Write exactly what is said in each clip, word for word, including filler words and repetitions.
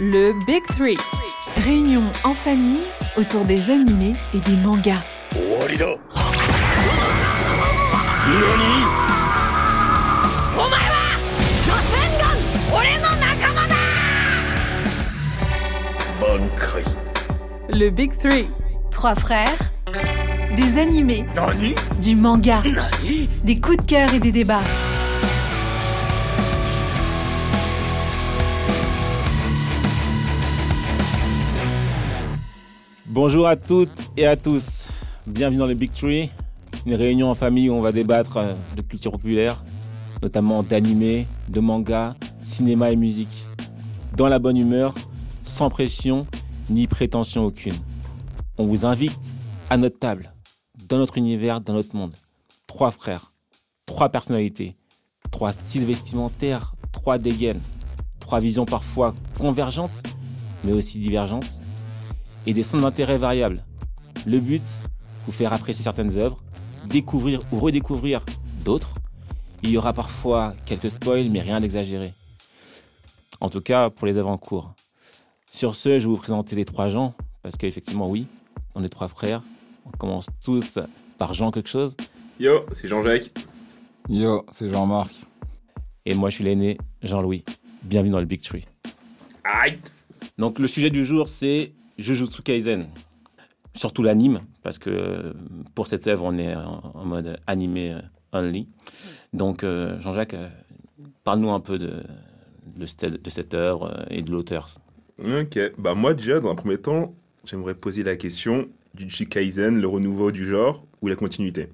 Le Big Three. Réunion en famille autour des animés et des mangas. Le Big Three. Trois frères, des animés, Nani? Du manga, Nani? Des coups de cœur et des débats. Bonjour à toutes et à tous. Bienvenue dans le Big Three, une réunion en famille où on va débattre de culture populaire, notamment d'animés, de mangas, cinéma et musique. Dans la bonne humeur, sans pression ni prétention aucune. On vous invite à notre table, dans notre univers, dans notre monde. Trois frères, trois personnalités, trois styles vestimentaires, trois dégaines, trois visions parfois convergentes, mais aussi divergentes, et des centres d'intérêt variables. Le but, vous faire apprécier certaines œuvres, découvrir ou redécouvrir d'autres. Il y aura parfois quelques spoils, mais rien d'exagéré. En tout cas, pour les œuvres en cours. Sur ce, je vais vous présenter les trois gens, parce qu'effectivement, oui, on est trois frères. On commence tous par Jean quelque chose. Yo, c'est Jean-Jacques. Yo, c'est Jean-Marc. Et moi, je suis l'aîné, Jean-Louis. Bienvenue dans le Big Three. Aïe. Donc, le sujet du jour, c'est Jujutsu Kaisen, surtout l'anime, parce que pour cette œuvre, on est en mode animé only. Donc, Jean-Jacques, parle-nous un peu de, de, de cette œuvre et de l'auteur. Ok, bah moi déjà, dans un premier temps, j'aimerais poser la question Jujutsu Kaisen, le renouveau du genre ou la continuité.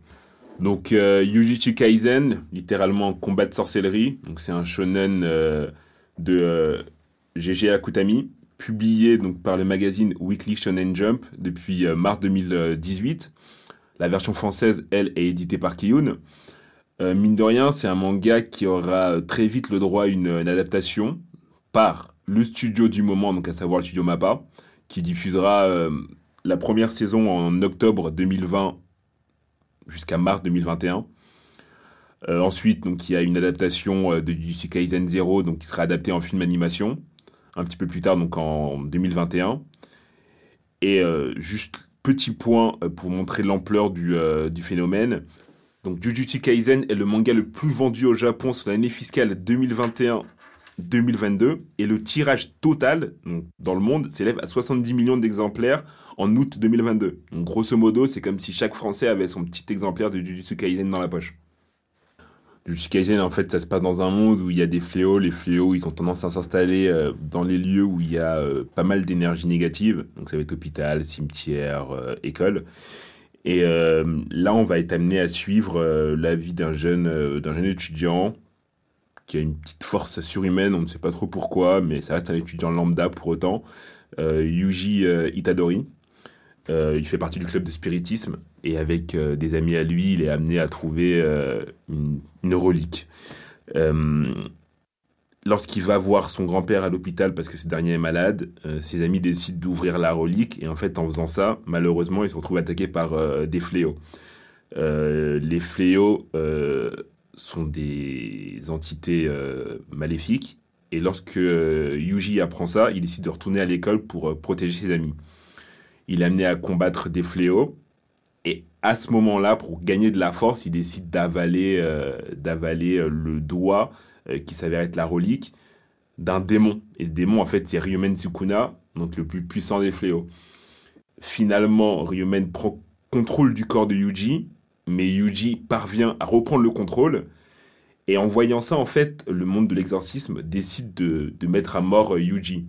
Donc, Jujutsu euh, Kaisen, littéralement combat de sorcellerie, donc c'est un shonen euh, de euh, Gege Akutami, publié donc, par le magazine Weekly Shonen Jump depuis euh, mars deux mille dix-huit. La version française, elle, est éditée par Kiyoon. Euh, mine de rien, c'est un manga qui aura très vite le droit à une, une adaptation par le studio du moment, donc à savoir le studio Mappa, qui diffusera euh, la première saison en octobre deux mille vingt jusqu'à mars deux mille vingt et un. Euh, ensuite, donc, il y a une adaptation euh, de Jujutsu Kaisen Zero, donc, qui sera adaptée en film animation un petit peu plus tard, donc en deux mille vingt et un. Et euh, juste petit point pour montrer l'ampleur du, euh, du phénomène. Donc Jujutsu Kaisen est le manga le plus vendu au Japon sur l'année fiscale deux mille vingt et un deux mille vingt-deux et le tirage total donc, dans le monde s'élève à soixante-dix millions d'exemplaires en août deux mille vingt-deux. Donc grosso modo, c'est comme si chaque Français avait son petit exemplaire de Jujutsu Kaisen dans la poche. Jujutsu Kaisen, en fait, ça se passe dans un monde où il y a des fléaux. Les fléaux, ils ont tendance à s'installer euh, dans les lieux où il y a euh, pas mal d'énergie négative. Donc, ça va être hôpital, cimetière, euh, école. Et euh, là, on va être amené à suivre euh, la vie d'un jeune, euh, d'un jeune étudiant qui a une petite force surhumaine. On ne sait pas trop pourquoi, mais ça reste un étudiant lambda pour autant. Euh, Yuji euh, Itadori. Euh, il fait partie du club de spiritisme et avec euh, des amis à lui, il est amené à trouver euh, une, une relique. Euh, lorsqu'il va voir son grand-père à l'hôpital parce que ce dernier est malade, euh, ses amis décident d'ouvrir la relique et en fait, en faisant ça, malheureusement, ils se retrouvent attaqués par euh, des fléaux. Euh, les fléaux euh, sont des entités euh, maléfiques et lorsque euh, Yuji apprend ça, il décide de retourner à l'école pour euh, protéger ses amis. Il est amené à combattre des fléaux. Et à ce moment-là, pour gagner de la force, il décide d'avaler, euh, d'avaler euh, le doigt, euh, qui s'avère être la relique, d'un démon. Et ce démon, en fait, c'est Ryomen Sukuna, donc le plus puissant des fléaux. Finalement, Ryomen prend contrôle du corps de Yuji, mais Yuji parvient à reprendre le contrôle. Et en voyant ça, en fait, le monde de l'exorcisme décide de, de mettre à mort euh, Yuji.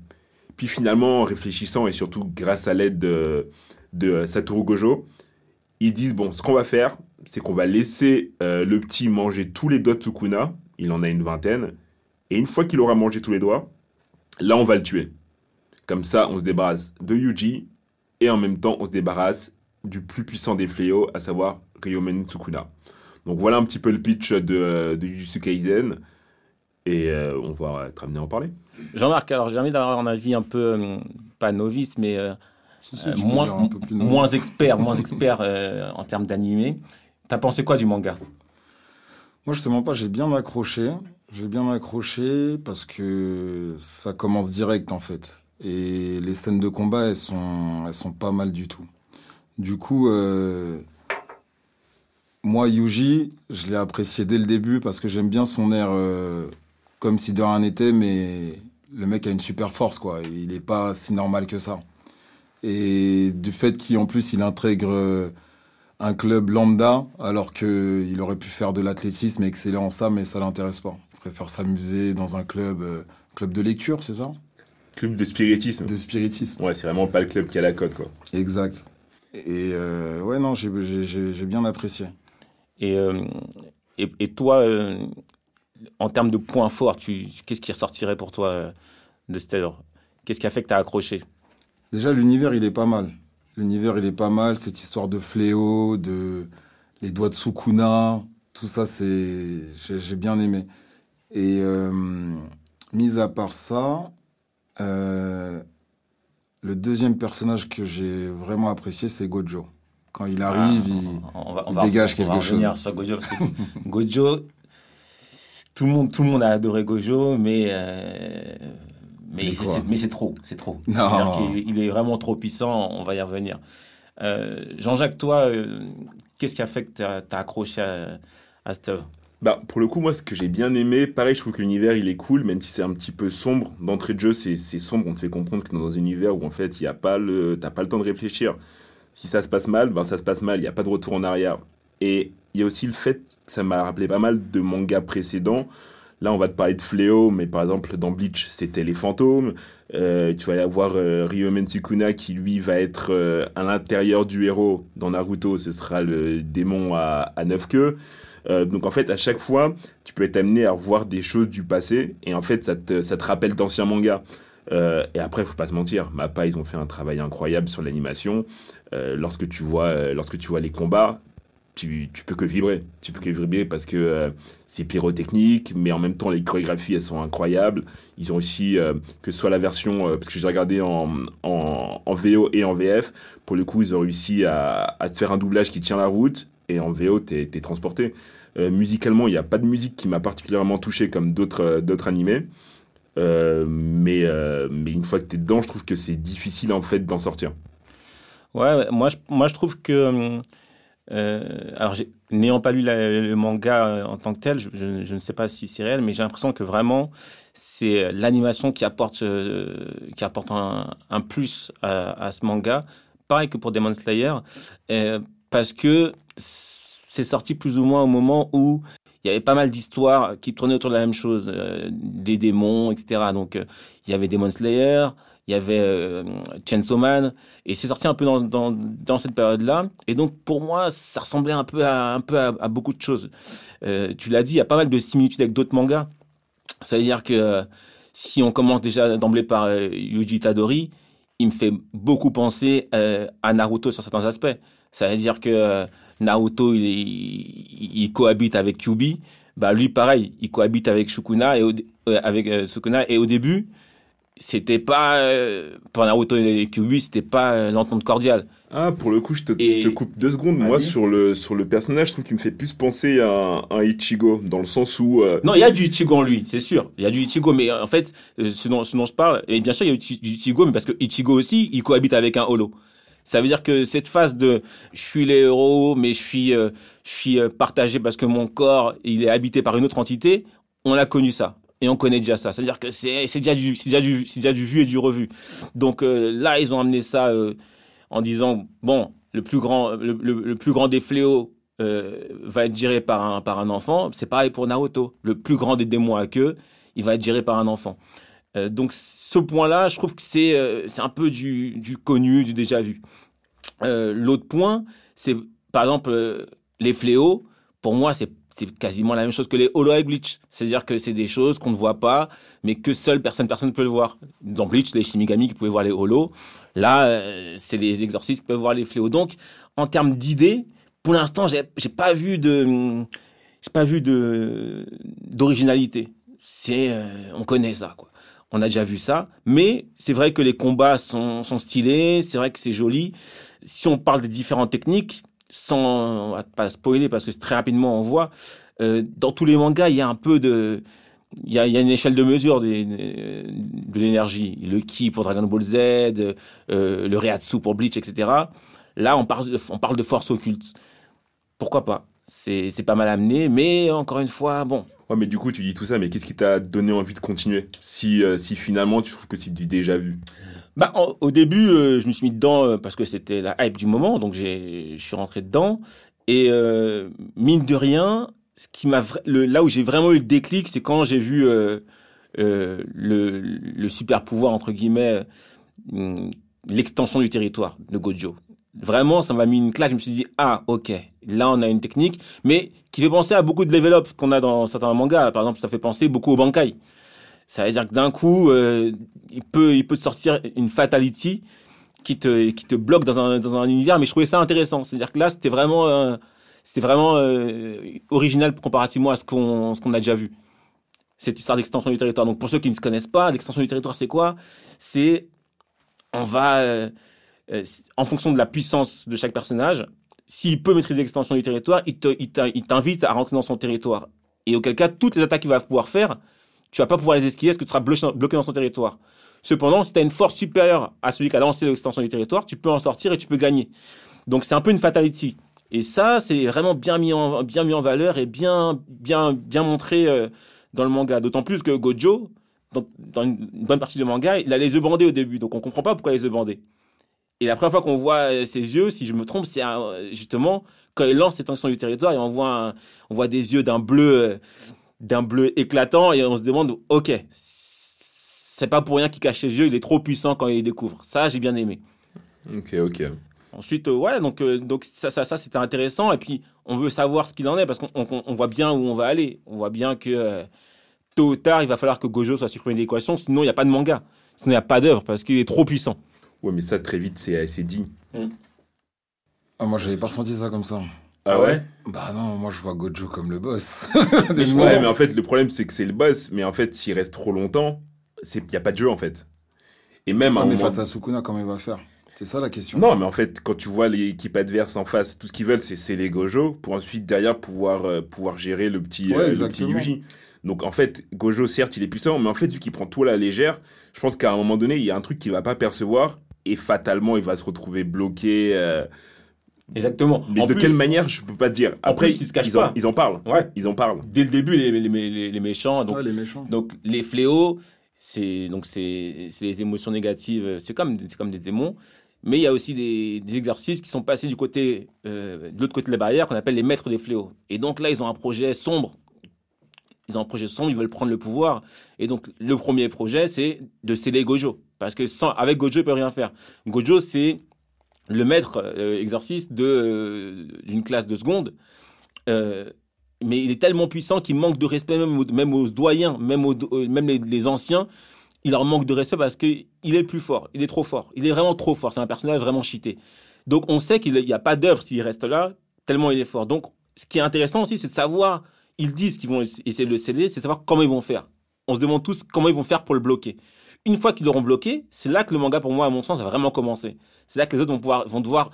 Puis finalement, en réfléchissant et surtout grâce à l'aide de, de Satoru Gojo, ils disent, bon, ce qu'on va faire, c'est qu'on va laisser euh, le petit manger tous les doigts de Sukuna. Il en a une vingtaine. Et une fois qu'il aura mangé tous les doigts, là, on va le tuer. Comme ça, on se débarrasse de Yuji. Et en même temps, on se débarrasse du plus puissant des fléaux, à savoir Ryomen Sukuna. Donc voilà un petit peu le pitch de, de Jujutsu Kaisen. Et euh, on va être amené à en parler. Jean-Marc, alors j'ai envie d'avoir un avis un peu, pas novice, mais euh, si, si, euh, moins, moins expert, moins expert euh, en termes d'animé. T'as pensé quoi du manga ? Moi, je te mens pas, j'ai bien m'accroché. J'ai bien m'accroché parce que ça commence direct, en fait. Et les scènes de combat, elles sont, elles sont pas mal du tout. Du coup... Euh, Moi, Yuji, je l'ai apprécié dès le début parce que j'aime bien son air euh, comme si de rien n'était, mais le mec a une super force, quoi. Il n'est pas si normal que ça. Et du fait qu'en plus, il intègre un club lambda, alors qu'il aurait pu faire de l'athlétisme et exceller en ça, mais ça ne l'intéresse pas. Il préfère s'amuser dans un club, euh, club de lecture, c'est ça ? Club de spiritisme. De spiritisme. Ouais, c'est vraiment pas le club qui a la cote, quoi. Exact. Et euh, ouais, non, j'ai, j'ai, j'ai bien apprécié. Et, euh, et, et toi, euh, en termes de points forts, tu, qu'est-ce qui ressortirait pour toi euh, de cette œuvre ? Qu'est-ce qui a fait que tu as accroché ? Déjà, l'univers, il est pas mal. L'univers, il est pas mal. Cette histoire de fléau, de les doigts de Sukuna, tout ça, c'est... J'ai, j'ai bien aimé. Et euh, mis à part ça, euh, le deuxième personnage que j'ai vraiment apprécié, c'est Gojo. Quand il arrive, ah, on, il, on va, il on dégage va, quelque on va chose. On va revenir sur Gojo, parce que Gojo, tout le, monde, tout le monde a adoré Gojo, mais, euh, mais, c'est, c'est, mais c'est trop, c'est trop. Non. Qu'il, il est vraiment trop puissant, on va y revenir. Euh, Jean-Jacques, toi, euh, qu'est-ce qui a fait que tu as accroché à, à cette œuvre ? Bah, pour le coup, moi, ce que j'ai bien aimé, pareil, je trouve que l'univers, il est cool, même si c'est un petit peu sombre. D'entrée de jeu, c'est, c'est sombre, on te fait comprendre que dans un univers où, en fait, il y a pas le, t'as pas le temps de réfléchir. Si ça se passe mal, ben ça se passe mal, il n'y a pas de retour en arrière. Et il y a aussi le fait, ça m'a rappelé pas mal de mangas précédents. Là, on va te parler de fléaux, mais par exemple, dans Bleach, c'était les fantômes. Euh, tu vas y avoir euh, Ryomen Sukuna qui, lui, va être euh, à l'intérieur du héros. Dans Naruto, ce sera le démon à, à neuf queues. Euh, donc, en fait, à chaque fois, tu peux être amené à revoir des choses du passé. Et en fait, ça te, ça te rappelle d'anciens mangas. Euh, et après, il ne faut pas se mentir, Mappa, ils ont fait un travail incroyable sur l'animation. Euh, lorsque, tu vois, euh, lorsque tu vois les combats, tu, tu peux que vibrer. Tu peux que vibrer parce que euh, c'est pyrotechnique, mais en même temps, les chorégraphies, elles sont incroyables. Ils ont aussi, euh, que ce soit la version, euh, parce que j'ai regardé en, en, en V O et en V F, pour le coup, ils ont réussi à, à te faire un doublage qui tient la route, et en V O, t'es, t'es transporté. Euh, musicalement, il n'y a pas de musique qui m'a particulièrement touché comme d'autres, euh, d'autres animés. Euh, mais, euh, mais une fois que t'es dedans, je trouve que c'est difficile en fait d'en sortir. Ouais, moi je, moi, je trouve que... Euh, alors, j'ai, n'ayant pas lu la, le manga en tant que tel, je, je, je ne sais pas si c'est réel, mais j'ai l'impression que vraiment, c'est l'animation qui apporte, euh, qui apporte un, un plus à, à ce manga. Pareil que pour Demon Slayer, euh, parce que c'est sorti plus ou moins au moment où il y avait pas mal d'histoires qui tournaient autour de la même chose, euh, des démons, et cetera. Donc, euh, il y avait Demon Slayer... Il y avait euh, Chainsaw Man, et c'est sorti un peu dans, dans, dans cette période-là. Et donc, pour moi, ça ressemblait un peu à, un peu à, à beaucoup de choses. Euh, tu l'as dit, il y a pas mal de similitudes avec d'autres mangas. Ça veut dire que si on commence déjà d'emblée par euh, Yuji Itadori, il me fait beaucoup penser euh, à Naruto sur certains aspects. Ça veut dire que euh, Naruto, il, il, il cohabite avec Kyuubi. Bah, lui, pareil, il cohabite avec Sukuna, et au, euh, avec, euh, Sukuna, et au début... C'était pas euh, pour Naruto et Kyuubi, c'était pas euh, l'entente cordiale. Ah, pour le coup, je te, et... te coupe deux secondes. Allez. Moi, sur le sur le personnage, je trouve qu'il me fait plus penser à un, à un Ichigo, dans le sens où euh... non, il y a du Ichigo en lui, c'est sûr. Il y a du Ichigo, mais en fait, ce dont ce dont je parle, et bien sûr, il y a du Ichigo, mais parce que Ichigo aussi, il cohabite avec un Hollow. Ça veut dire que cette phase de je suis les héros, mais je suis euh, je suis partagé parce que mon corps il est habité par une autre entité. On l'a connu ça. Et on connaît déjà ça. C'est-à-dire que c'est, c'est, déjà, du, c'est, déjà, du, c'est déjà du vu et du revu. Donc euh, là, ils ont amené ça euh, en disant, bon, le plus grand, le, le, le plus grand des fléaux euh, va être géré par un, par un enfant. C'est pareil pour Naruto. Le plus grand des démons à queue, il va être géré par un enfant. Euh, donc ce point-là, je trouve que c'est, euh, c'est un peu du, du connu, du déjà vu. Euh, l'autre point, c'est par exemple... Euh, les fléaux, pour moi, c'est, c'est quasiment la même chose que les Hollow et Bleach. C'est-à-dire que c'est des choses qu'on ne voit pas, mais que seule personne, personne ne peut le voir. Dans Bleach, c'est les Shinigami qui pouvaient voir les Hollow. Là, euh, c'est les exorcistes qui peuvent voir les fléaux. Donc, en termes d'idées, pour l'instant, j'ai, j'ai pas vu de, j'ai pas vu de d'originalité. C'est, euh, on connaît ça, quoi. On a déjà vu ça, mais c'est vrai que les combats sont, sont stylés, c'est vrai que c'est joli. Si on parle des différentes techniques, sans on va pas spoiler parce que c'est très rapidement on voit, euh, dans tous les mangas, il y a un peu de, il y a, il y a une échelle de mesure de, de l'énergie. Le ki pour Dragon Ball Z, euh, le Reatsu pour Bleach, et cetera. Là, on parle, on parle de force occulte. Pourquoi pas ? C'est, c'est pas mal amené, mais encore une fois, bon. Ouais, mais du coup, tu dis tout ça, mais qu'est-ce qui t'a donné envie de continuer ? Si, euh, si finalement, tu trouves que c'est du déjà vu ? Bah, en, au début, euh, je me suis mis dedans euh, parce que c'était la hype du moment, donc j'ai, je suis rentré dedans. Et euh, mine de rien, ce qui m'a, le, là où j'ai vraiment eu le déclic, c'est quand j'ai vu euh, euh, le, le super pouvoir, entre guillemets, euh, l'extension du territoire de Gojo. Vraiment, ça m'a mis une claque. Je me suis dit, ah, ok, là, on a une technique, mais qui fait penser à beaucoup de level-up qu'on a dans certains mangas. Par exemple, ça fait penser beaucoup au Bankai. Ça veut dire que d'un coup, euh, il peut, il peut sortir une fatality qui te, qui te bloque dans un, dans un univers. Mais je trouvais ça intéressant. C'est-à-dire que là, c'était vraiment, euh, c'était vraiment euh, original comparativement à ce qu'on, ce qu'on a déjà vu. Cette histoire d'extension du territoire. Donc, pour ceux qui ne se connaissent pas, l'extension du territoire, c'est quoi ? C'est, on va... Euh, Euh, en fonction de la puissance de chaque personnage, s'il peut maîtriser l'extension du territoire, il, te, il, il t'invite à rentrer dans son territoire. Et auquel cas, toutes les attaques qu'il va pouvoir faire, tu vas pas pouvoir les esquiver parce que tu seras bloqué, bloqué dans son territoire. Cependant, si tu as une force supérieure à celui qui a lancé l'extension du territoire, tu peux en sortir et tu peux gagner. Donc c'est un peu une fatality. Et ça, c'est vraiment bien mis en, bien mis en valeur et bien, bien, bien montré euh, dans le manga. D'autant plus que Gojo, dans, dans une bonne partie du manga, il a les yeux bandés au début. Donc on comprend pas pourquoi les yeux bandés. Et la première fois qu'on voit ses yeux, si je me trompe, c'est justement quand il lance cette tension du territoire et on voit, un, on voit des yeux d'un bleu, d'un bleu éclatant et on se demande, ok, c'est pas pour rien qu'il cache ses yeux, il est trop puissant quand il les découvre. Ça, j'ai bien aimé. Ok, ok. Ensuite, ouais, donc, donc ça, ça, ça, c'était intéressant. Et puis, on veut savoir ce qu'il en est parce qu'on on, on voit bien où on va aller. On voit bien que euh, tôt ou tard, il va falloir que Gojo soit supprimé de l'équation, sinon il n'y a pas de manga, sinon il n'y a pas d'œuvre parce qu'il est trop puissant. Ouais, mais ça, très vite, c'est, c'est dit. Mm. Ah, moi, j'avais pas ressenti ça comme ça. Ah ouais ? Bah non, moi, je vois Gojo comme le boss. Ouais, moments. Mais en fait, le problème, c'est que c'est le boss. Mais en fait, s'il reste trop longtemps, il n'y a pas de jeu, en fait. Et même... Non, un mais moment... face à Sukuna, comment il va faire ? C'est ça, la question. Non, mais en fait, quand tu vois l'équipe adverse en face, tout ce qu'ils veulent, c'est sceller Gojo pour ensuite, derrière, pouvoir, euh, pouvoir gérer le petit, ouais, euh, le petit Yuji. Donc, en fait, Gojo, certes, il est puissant, mais en fait, vu qu'il prend tout à la légère, je pense qu'à un moment donné, il y a un truc qu'il ne va pas percevoir. Et fatalement, il va se retrouver bloqué. Euh... Exactement. Mais en de plus, quelle manière, je peux pas te dire. Après, plus, ils, se cachent ils, en, pas. ils en parlent. Ouais. Ils en parlent. Dès le début, les, les, les, les, méchants, donc, ouais, les méchants. Donc, les fléaux, c'est, donc c'est, c'est les émotions négatives. C'est comme, c'est comme des démons. Mais il y a aussi des, des exercices qui sont passés du côté, euh, de l'autre côté de la barrière, qu'on appelle les maîtres des fléaux. Et donc là, ils ont un projet sombre. Ils ont un projet sombre, ils veulent prendre le pouvoir. Et donc, le premier projet, c'est de sceller Gojo. Parce que sans, avec Gojo, ils ne peuvent rien faire. Gojo, c'est le maître euh, exorciste de, euh, d'une classe de seconde. Euh, mais il est tellement puissant qu'il manque de respect même aux, même aux doyens, même, aux, même les, les anciens. Il leur manque de respect parce qu'il est le plus fort. Il est trop fort. Il est vraiment trop fort. C'est un personnage vraiment cheaté. Donc, on sait qu'il n'y a pas d'œuvre s'il reste là, tellement il est fort. Donc, ce qui est intéressant aussi, c'est de savoir... Ils disent qu'ils vont essayer de le sceller, c'est savoir comment ils vont faire. On se demande tous comment ils vont faire pour le bloquer. Une fois qu'ils l'auront bloqué, c'est là que le manga, pour moi, à mon sens, va vraiment commencer. C'est là que les autres vont, pouvoir, vont devoir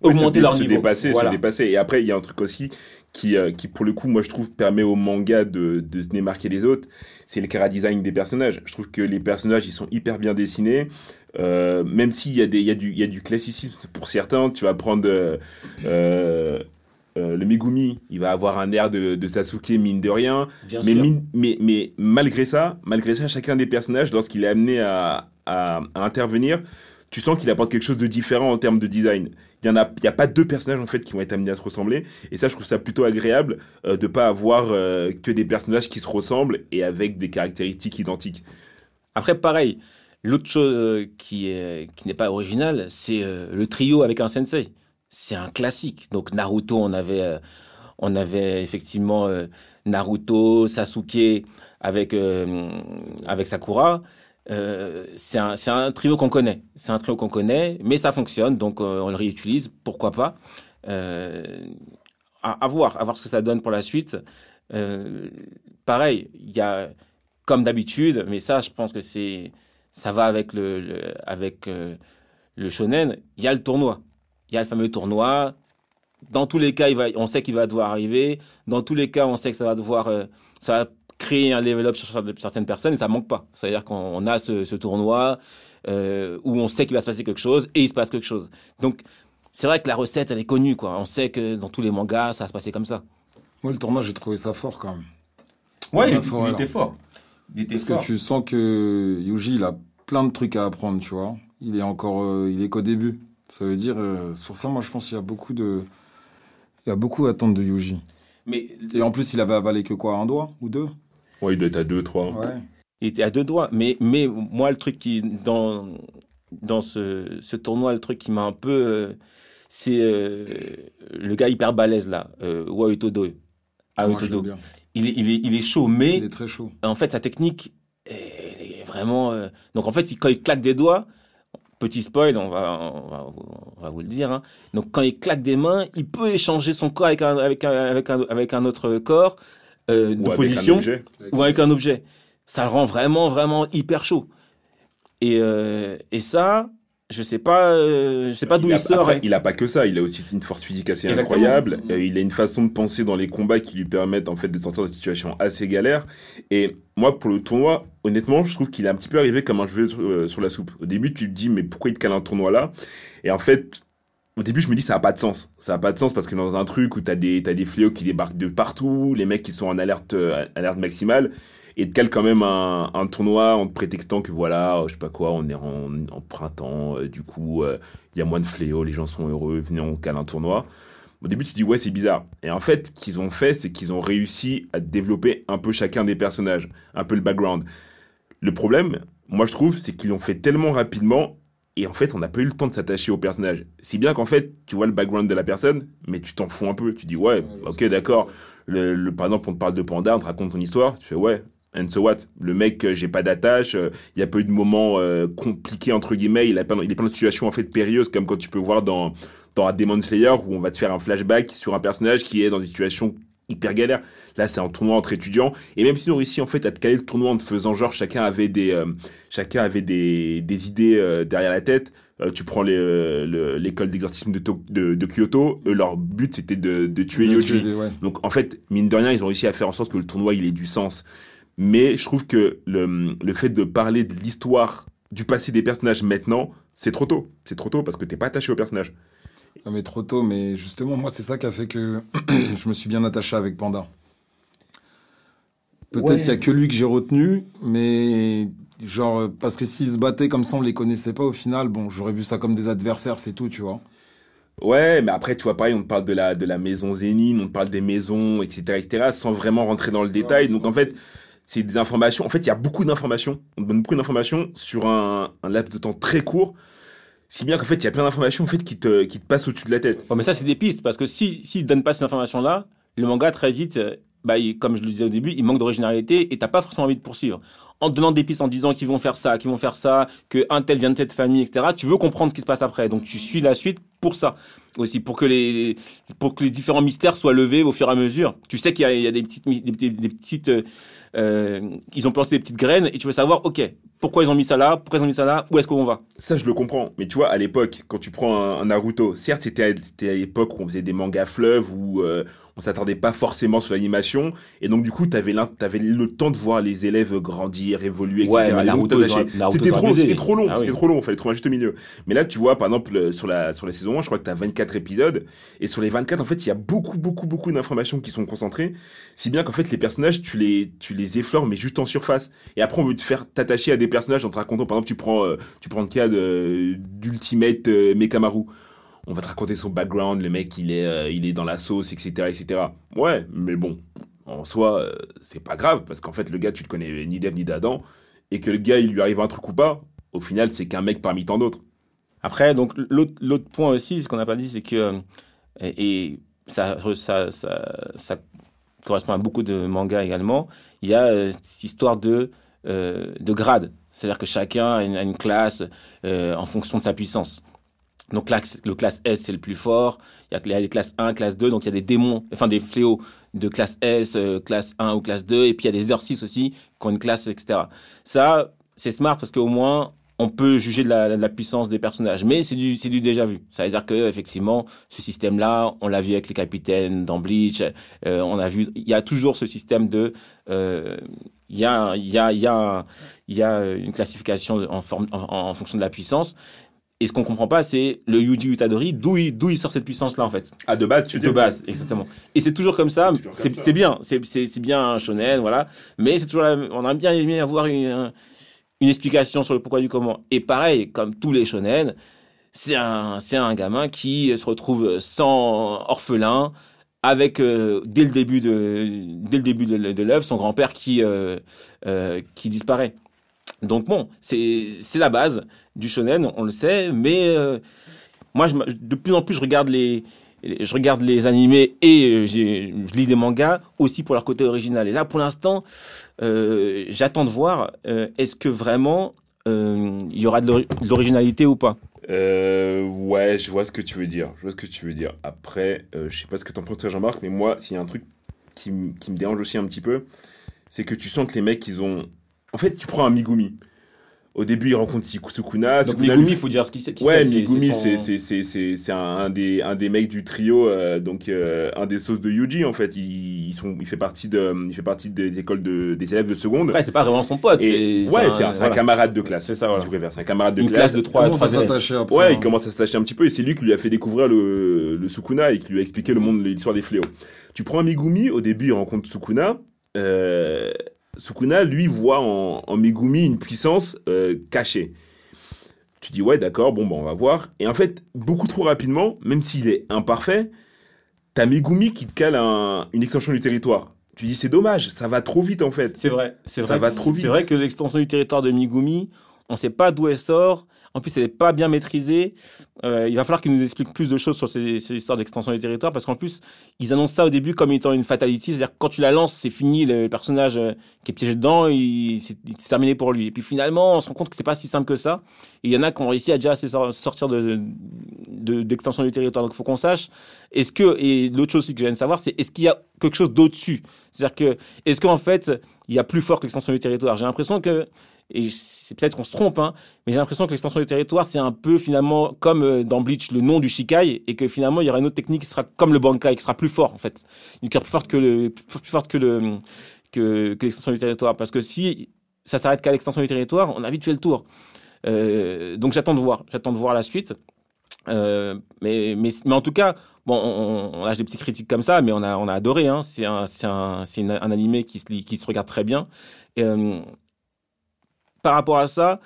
augmenter oui, leur se niveau. Dépasser, voilà. Se dépasser. Et après, il y a un truc aussi qui, euh, qui, pour le coup, moi, je trouve, permet au manga de, de se démarquer des autres. C'est le chara-design des personnages. Je trouve que les personnages, ils sont hyper bien dessinés. Euh, même s'il y a, des, il y, a du, il y a du classicisme pour certains. Tu vas prendre... Euh, euh, Euh, le Megumi, il va avoir un air de, de Sasuke, mine de rien. Mais, mine, mais, mais malgré ça, malgré ça, chacun des personnages, lorsqu'il est amené à, à, à intervenir, tu sens qu'il apporte quelque chose de différent en termes de design. Il n'y a, a pas deux personnages en fait, qui vont être amenés à se ressembler. Et ça, je trouve ça plutôt agréable euh, de ne pas avoir euh, que des personnages qui se ressemblent et avec des caractéristiques identiques. Après, pareil, l'autre chose qui, est, qui n'est pas originale, c'est euh, le trio avec un sensei. c'est un classique. Donc Naruto, on avait, euh, on avait effectivement euh, Naruto, Sasuke avec, euh, avec Sakura. Euh, c'est un, c'est un trio qu'on connaît. C'est un trio qu'on connaît, mais ça fonctionne, donc euh, on le réutilise, pourquoi pas. Euh, à, à voir, à voir ce que ça donne pour la suite. Euh, pareil, il y a, comme d'habitude, mais ça, je pense que c'est, ça va avec le, le avec euh, le shonen. Il y a le tournoi, il y a le fameux tournoi. Dans tous les cas, il va, on sait qu'il va devoir arriver. Dans tous les cas, on sait que ça va devoir, euh, ça va créer un level up sur certaines personnes, et ça manque pas. C'est-à-dire qu'on a ce, ce tournoi euh, où on sait qu'il va se passer quelque chose, et il se passe quelque chose. Donc, c'est vrai que la recette, elle est connue, quoi. On sait que dans tous les mangas, ça va se passer comme ça. Moi, le tournoi, j'ai trouvé ça fort, quand même. Ouais, il, fort, il était fort. Il était Parce fort. que tu sens que Yuji, il a plein de trucs à apprendre, tu vois. Il est encore... Euh, il est qu'au début. Ça veut dire... Euh, c'est pour ça, moi, je pense qu'il y a beaucoup de... Il y a beaucoup à attendre de Yuji. Mais... Et en plus, il avait avalé que quoi, un doigt ou deux? Ouais, il doit être à deux, trois. Ouais. Il était à deux doigts. Mais, mais moi, le truc qui, dans, dans ce, ce tournoi, le truc qui m'a un peu... Euh, c'est euh, le gars hyper balèze, là. Euh, Wa Utodo. Ah, Utodo. Il est, il, est, il est chaud, mais... Il est très chaud. En fait, sa technique est, est vraiment... Euh... Donc, en fait, quand il claque des doigts... Petit spoil, on va, on va, on va vous le dire. Hein. Donc, quand il claque des mains, il peut échanger son corps avec un, avec un, avec un, avec un autre corps... Euh, de position ou avec un objet. Ça le rend vraiment, vraiment hyper chaud. Et, euh, et ça, je sais pas, euh, je sais pas d'où il, il sort. Après, ouais. Il a pas que ça, il a aussi une force physique assez Exactement. incroyable. Euh, il a une façon de penser dans les combats qui lui permettent en fait de sortir de situations assez galères. Et moi, pour le tournoi, honnêtement, je trouve qu'il est un petit peu arrivé comme un jeu euh, sur la soupe. Au début, tu te dis, mais pourquoi il te cale un tournoi là? Et en fait... Au début, je me dis, ça n'a pas de sens. Ça n'a pas de sens parce que dans un truc où tu as des, t'as des fléaux qui débarquent de partout, les mecs qui sont en alerte, alerte maximale, et te calent quand même un, un tournoi en te prétextant que voilà, je sais pas quoi, on est en, en printemps, euh, du coup, il euh, y a moins de fléaux, les gens sont heureux, venez, on cale un tournoi. Au début, tu te dis, ouais, c'est bizarre. Et en fait, ce qu'ils ont fait, c'est qu'ils ont réussi à développer un peu chacun des personnages, un peu le background. Le problème, moi, je trouve, c'est qu'ils l'ont fait tellement rapidement. Et en fait, on n'a pas eu le temps de s'attacher au personnage. Si bien qu'en fait, tu vois le background de la personne, mais tu t'en fous un peu. Tu dis, ouais, ok, d'accord. Le, le, par exemple, on te parle de Panda, on te raconte ton histoire. Tu fais, ouais, and so what? Le mec, j'ai pas d'attache. Il euh, n'y a pas eu de moment euh, compliqué, entre guillemets. Il, a plein, il est plein de situations, en fait, périlleuses, comme quand tu peux voir dans, dans Demon Slayer, où on va te faire un flashback sur un personnage qui est dans une situation hyper galère. Là, c'est un tournoi entre étudiants. Et même si on réussit, en fait, à te caler le tournoi en te faisant genre, chacun avait des, euh, chacun avait des, des idées euh, derrière la tête. Euh, tu prends les, euh, le, l'école d'exorcisme de, to- de, de Kyoto. Eux, leur but, c'était de, de tuer Yuji. Ouais. Donc, en fait, mine de rien, ils ont réussi à faire en sorte que le tournoi, il ait du sens. Mais je trouve que le, le fait de parler de l'histoire, du passé des personnages maintenant, c'est trop tôt. C'est trop tôt parce que t'es pas attaché au personnage. Non mais trop tôt, mais justement, moi, c'est ça qui a fait que je me suis bien attaché avec Panda. Peut-être qu'il ouais. n'y a que lui que j'ai retenu, mais genre, parce que s'ils se battaient comme ça, on ne les connaissait pas au final, bon, j'aurais vu ça comme des adversaires, c'est tout, tu vois. Ouais, mais après, tu vois, pareil, on te parle de la, de la maison Zénine, on te parle des maisons, et cetera, et cetera, sans vraiment rentrer dans le détail, ouais, donc ouais. en fait... C'est des informations, en fait, il y a beaucoup d'informations, on te donne beaucoup d'informations sur un, un laps de temps très court. Si bien qu'en fait, il y a plein d'informations en fait, qui, te, qui te passent au-dessus de la tête. Oh, mais ça, c'est des pistes, parce que s'il si, si ne donne pas ces informations-là, le manga, très vite, bah, il, comme je le disais au début, il manque d'originalité et tu n'as pas forcément envie de poursuivre. En te donnant des pistes, en disant qu'ils vont faire ça, qu'ils vont faire ça, qu'un tel vient de cette famille, et cetera, tu veux comprendre ce qui se passe après. Donc, tu suis la suite pour ça aussi, pour que les, pour que les différents mystères soient levés au fur et à mesure. Tu sais qu'il y a, il y a des petites... Des, des, des petites euh, ils ont planté des petites graines et tu veux savoir, OK, pourquoi ils ont mis ça là? Pourquoi ils ont mis ça là? Où est-ce qu'on va? Ça, je le comprends. Mais tu vois, à l'époque, quand tu prends un, un Naruto, certes, c'était à, c'était à l'époque où on faisait des mangas fleuves, où euh, on s'attardait pas forcément sur l'animation. Et donc, du coup, t'avais, t'avais le temps de voir les élèves grandir, évoluer, ouais, et cetera. Mais Naruto, donc, Naruto, Naruto c'était, trop, c'était trop long. Ah, oui. C'était trop long. Il fallait trouver un juste milieu. Mais là, tu vois, par exemple, sur la, sur la saison un, je crois que t'as vingt-quatre épisodes. Et sur les vingt-quatre, en fait, il y a beaucoup, beaucoup, beaucoup d'informations qui sont concentrées. Si bien qu'en fait, les personnages, tu les, tu les effleures, mais juste en surface. Et après, on veut te faire t'attacher à des personnages en te racontant, par exemple, tu prends, euh, tu prends le cas de, d'Ultimate euh, Mekamaru. On va te raconter son background, le mec, il est, euh, il est dans la sauce, et cetera, et cetera. Ouais, mais bon, en soi, euh, c'est pas grave, parce qu'en fait, le gars, tu le connais ni d'Eve ni d'Adam, et que le gars, il lui arrive un truc ou pas, au final, c'est qu'un mec parmi tant d'autres. Après, donc, l'autre, l'autre point aussi, ce qu'on n'a pas dit, c'est que, et, et ça, ça, ça, ça correspond à beaucoup de mangas également, il y a euh, cette histoire de, euh, de grade. C'est-à-dire que chacun a une, a une classe euh, en fonction de sa puissance. Donc là, le classe S, c'est le plus fort. Il y a les classes un, classe deux. Donc il y a des démons, enfin des fléaux de classe S, euh, classe un ou classe deux. Et puis il y a des exorcistes aussi qui ont une classe, et cetera. Ça, c'est smart parce qu'au moins, on peut juger de la, de la puissance des personnages. Mais c'est du, c'est du déjà vu. Ça veut dire que, effectivement, ce système-là, on l'a vu avec les capitaines dans Bleach. Euh, on a vu, il y a toujours ce système de, euh, il y a, il y a, il y a, il y a une classification en forme, en, en fonction de la puissance. Et ce qu'on comprend pas, c'est le Yuji Itadori, d'où il, d'où il sort cette puissance-là, en fait. Ah, de base, tu dis. De base, exactement. Et c'est toujours comme ça. C'est, toujours c'est, comme ça. c'est bien. C'est, c'est, c'est bien un shonen, voilà. Mais c'est toujours la, on aurait bien aimé avoir une, un, une explication sur le pourquoi du comment. Et pareil, comme tous les shonen, c'est un, c'est un gamin qui se retrouve sans orphelin, avec euh, dès le début de, dès le début de, de l'œuvre, son grand-père qui, euh, euh, qui disparaît. Donc bon, c'est c'est la base du shonen, on le sait, mais euh, moi je, de plus en plus je regarde les je regarde les animés et j'ai, je lis des mangas aussi pour leur côté original. Et là pour l'instant, euh, j'attends de voir euh, est-ce que vraiment euh, il y aura de, l'ori- de l'originalité ou pas. Euh, ouais, je vois ce que tu veux dire. Je vois ce que tu veux dire. Après, euh, je sais pas ce que t'en penses, Jean-Marc, mais moi s'il y a un truc qui m- qui me dérange aussi un petit peu, c'est que tu sens que les mecs ils ont En fait, tu prends un Megumi. Au début, il rencontre Sukuna. Donc Sukuna, Megumi, il faut dire ce qu'il sait. Ouais, c'est, Megumi, c'est, son... c'est, c'est, c'est, c'est un, un, des, un des mecs du trio, euh, donc euh, un des sauces de Yuji, en fait. Il, ils sont, il fait partie, de, il fait partie de, des écoles de, des élèves de seconde. Ouais, c'est pas vraiment son pote. Et, c'est, ouais, c'est, c'est, un, un, c'est voilà. un camarade de classe. C'est ça, voilà. C'est un camarade de Une classe. classe de trois, il commence à s'attacher un peu. Ouais, hein. Il commence à s'attacher un petit peu et c'est lui qui lui a fait découvrir le, le Sukuna et qui lui a expliqué le monde, l'histoire des fléaux. Tu prends un Megumi, au début, il rencontre Sukuna. Euh... Sukuna, lui, voit en, en Megumi une puissance euh, cachée. Tu dis, ouais, d'accord, bon, bah, on va voir. Et en fait, beaucoup trop rapidement, même s'il est imparfait, t'as Megumi qui te cale un, une extension du territoire. Tu dis, c'est dommage, ça va trop vite, en fait. C'est vrai, c'est ça vrai. Va que, trop vite. C'est vrai que l'extension du territoire de Megumi, on ne sait pas d'où elle sort. En plus, elle n'est pas bien maîtrisée. Euh, il va falloir qu'ils nous expliquent plus de choses sur ces, ces histoires d'extension du territoire, parce qu'en plus, ils annoncent ça au début comme étant une fatality, c'est-à-dire que quand tu la lances, c'est fini, le personnage qui est piégé dedans, il, c'est, c'est terminé pour lui. Et puis finalement, on se rend compte que c'est pas si simple que ça. Et il y en a qui ont réussi à déjà sortir de, de, d'extension du territoire. Donc, il faut qu'on sache. Est-ce que et l'autre chose aussi que j'aime savoir, c'est est-ce qu'il y a quelque chose d'au-dessus, c'est-à-dire que est-ce qu'en fait, il y a plus fort que l'extension du territoire. J'ai l'impression que et c'est peut-être qu'on se trompe, hein, mais j'ai l'impression que l'extension du territoire, c'est un peu finalement comme dans Bleach, le nom du Shikai, et que finalement, il y aura une autre technique qui sera comme le Bankai, qui sera plus fort, en fait. Qui sera plus forte que, le, plus forte que, le, que, que l'extension du territoire. Parce que si ça s'arrête qu'à l'extension du territoire, on a vite fait le tour. Euh, donc, j'attends de voir. J'attends de voir la suite. Euh, mais, mais, mais en tout cas, bon, on, on lâche des petites critiques comme ça, mais on a, on a adoré. Hein. C'est, un, c'est, un, c'est une, un animé qui se, qui se regarde très bien. Et, euh, par rapport à ça,